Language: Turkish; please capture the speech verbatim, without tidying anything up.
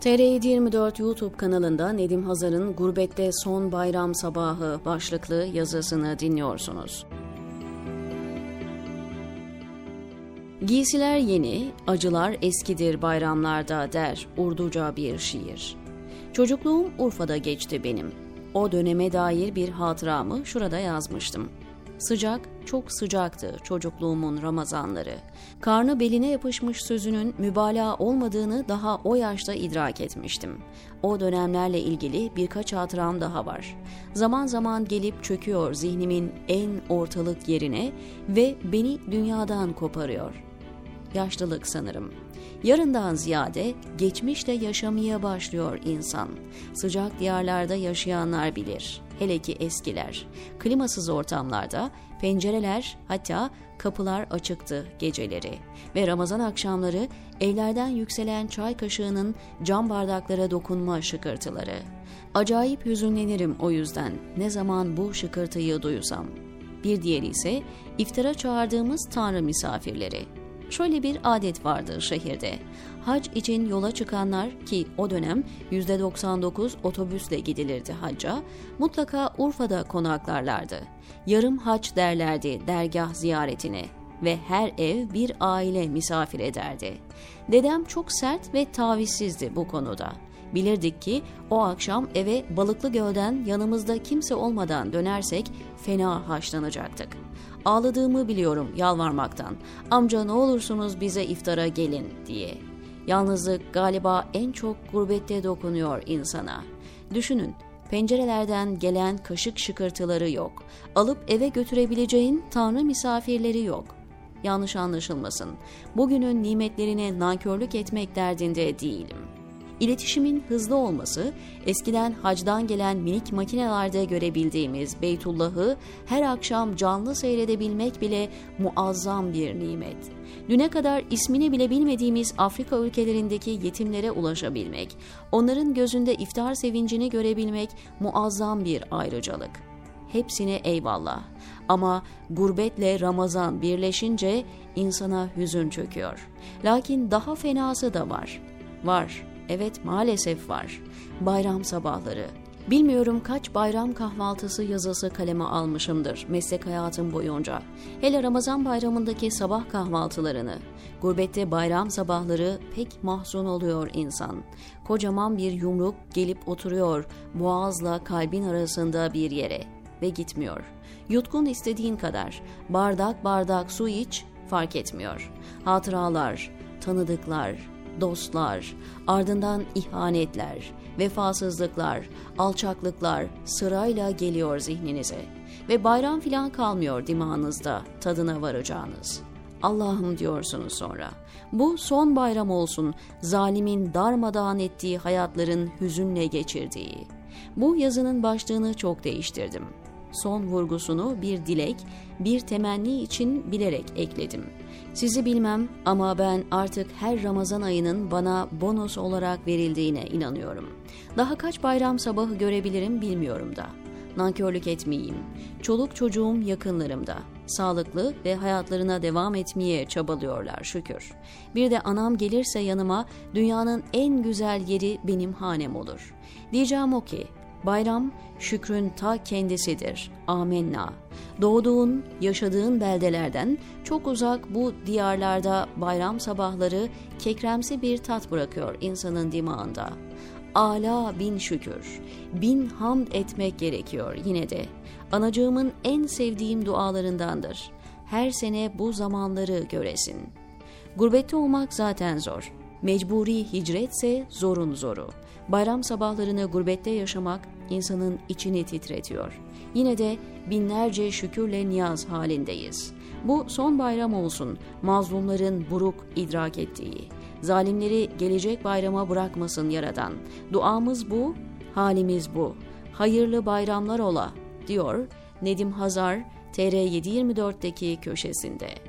T R T yirmi dört YouTube kanalında Nedim Hazar'ın Gurbette Son Bayram Sabahı başlıklı yazısını dinliyorsunuz. Giysiler yeni, acılar eskidir bayramlarda der Urduca bir şiir. Çocukluğum Urfa'da geçti benim. O döneme dair bir hatıramı şurada yazmıştım. Sıcak, çok sıcaktı çocukluğumun Ramazanları. Karnı beline yapışmış sözünün mübalağa olmadığını daha o yaşta idrak etmiştim. O dönemlerle ilgili birkaç hatıram daha var. Zaman zaman gelip çöküyor zihnimin en ortalık yerine ve beni dünyadan koparıyor. Yaşlılık sanırım. Yarından ziyade geçmişle yaşamaya başlıyor insan. Sıcak diyarlarda yaşayanlar bilir. Hele ki eskiler. Klimasız ortamlarda pencereler hatta kapılar açıktı geceleri ve Ramazan akşamları evlerden yükselen çay kaşığının cam bardaklara dokunma şıkırtıları. Acayip hüzünlenirim o yüzden ne zaman bu şıkırtıyı duysam. Bir diğeri ise iftara çağırdığımız tanrı misafirleri. Şöyle bir adet vardı şehirde. Hac için yola çıkanlar ki o dönem yüzde doksan dokuz otobüsle gidilirdi hacca, mutlaka Urfa'da konaklarlardı. Yarım hac derlerdi dergah ziyaretine ve her ev bir aile misafir ederdi. Dedem çok sert ve tavizsizdi bu konuda. Bilirdik ki o akşam eve Balıklı Göl'den yanımızda kimse olmadan dönersek fena haşlanacaktık. Ağladığımı biliyorum yalvarmaktan. Amca ne olursunuz bize iftara gelin diye. Yalnızlık galiba en çok gurbette dokunuyor insana. Düşünün, pencerelerden gelen kaşık şıkırtıları yok. Alıp eve götürebileceğin tanrı misafirleri yok. Yanlış anlaşılmasın. Bugünün nimetlerine nankörlük etmek derdinde değilim. İletişimin hızlı olması, eskiden hacdan gelen minik makinelerde görebildiğimiz Beytullah'ı her akşam canlı seyredebilmek bile muazzam bir nimet. Düne kadar ismini bile bilmediğimiz Afrika ülkelerindeki yetimlere ulaşabilmek, onların gözünde iftar sevincini görebilmek muazzam bir ayrıcalık. Hepsine eyvallah. Ama gurbetle Ramazan birleşince insana hüzün çöküyor. Lakin daha fenası da var. Var. Evet, maalesef var. Bayram sabahları. Bilmiyorum kaç bayram kahvaltısı yazısı kaleme almışımdır meslek hayatım boyunca. Hele Ramazan bayramındaki sabah kahvaltılarını. Gurbette bayram sabahları pek mahzun oluyor insan. Kocaman bir yumruk gelip oturuyor boğazla kalbin arasında bir yere ve gitmiyor. Yutkun istediğin kadar. Bardak bardak su iç, fark etmiyor. Hatıralar, tanıdıklar, dostlar, ardından ihanetler, vefasızlıklar, alçaklıklar sırayla geliyor zihninize ve bayram filan kalmıyor dimağınızda tadına varacağınız. Allah'ım diyorsunuz sonra. Bu son bayram olsun zalimin darmadağın ettiği hayatların hüzünle geçirdiği. Bu yazının başlığını çok değiştirdim. Son vurgusunu bir dilek, bir temenni için bilerek ekledim. Sizi bilmem ama ben artık her Ramazan ayının bana bonus olarak verildiğine inanıyorum. Daha kaç bayram sabahı görebilirim bilmiyorum da. Nankörlük etmeyeyim. Çoluk çocuğum yakınlarımda. Sağlıklı ve hayatlarına devam etmeye çabalıyorlar şükür. Bir de anam gelirse yanıma dünyanın en güzel yeri benim hanem olur. Diyeceğim o ki, bayram şükrün ta kendisidir. Amenna. Doğduğun, yaşadığın beldelerden çok uzak bu diyarlarda bayram sabahları kekremsi bir tat bırakıyor insanın dimağında. Ala bin şükür, bin hamd etmek gerekiyor yine de. Anacığımın en sevdiğim dualarındandır. Her sene bu zamanları göresin. Gurbette olmak zaten zor. Mecburi hicretse zorun zoru. Bayram sabahlarını gurbette yaşamak insanın içini titretiyor. Yine de binlerce şükürle niyaz halindeyiz. Bu son bayram olsun mazlumların buruk idrak ettiği. Zalimleri gelecek bayrama bırakmasın Yaradan. Duamız bu, halimiz bu. Hayırlı bayramlar ola, diyor Nedim Hazar T R yedi yirmi dörtteki köşesinde.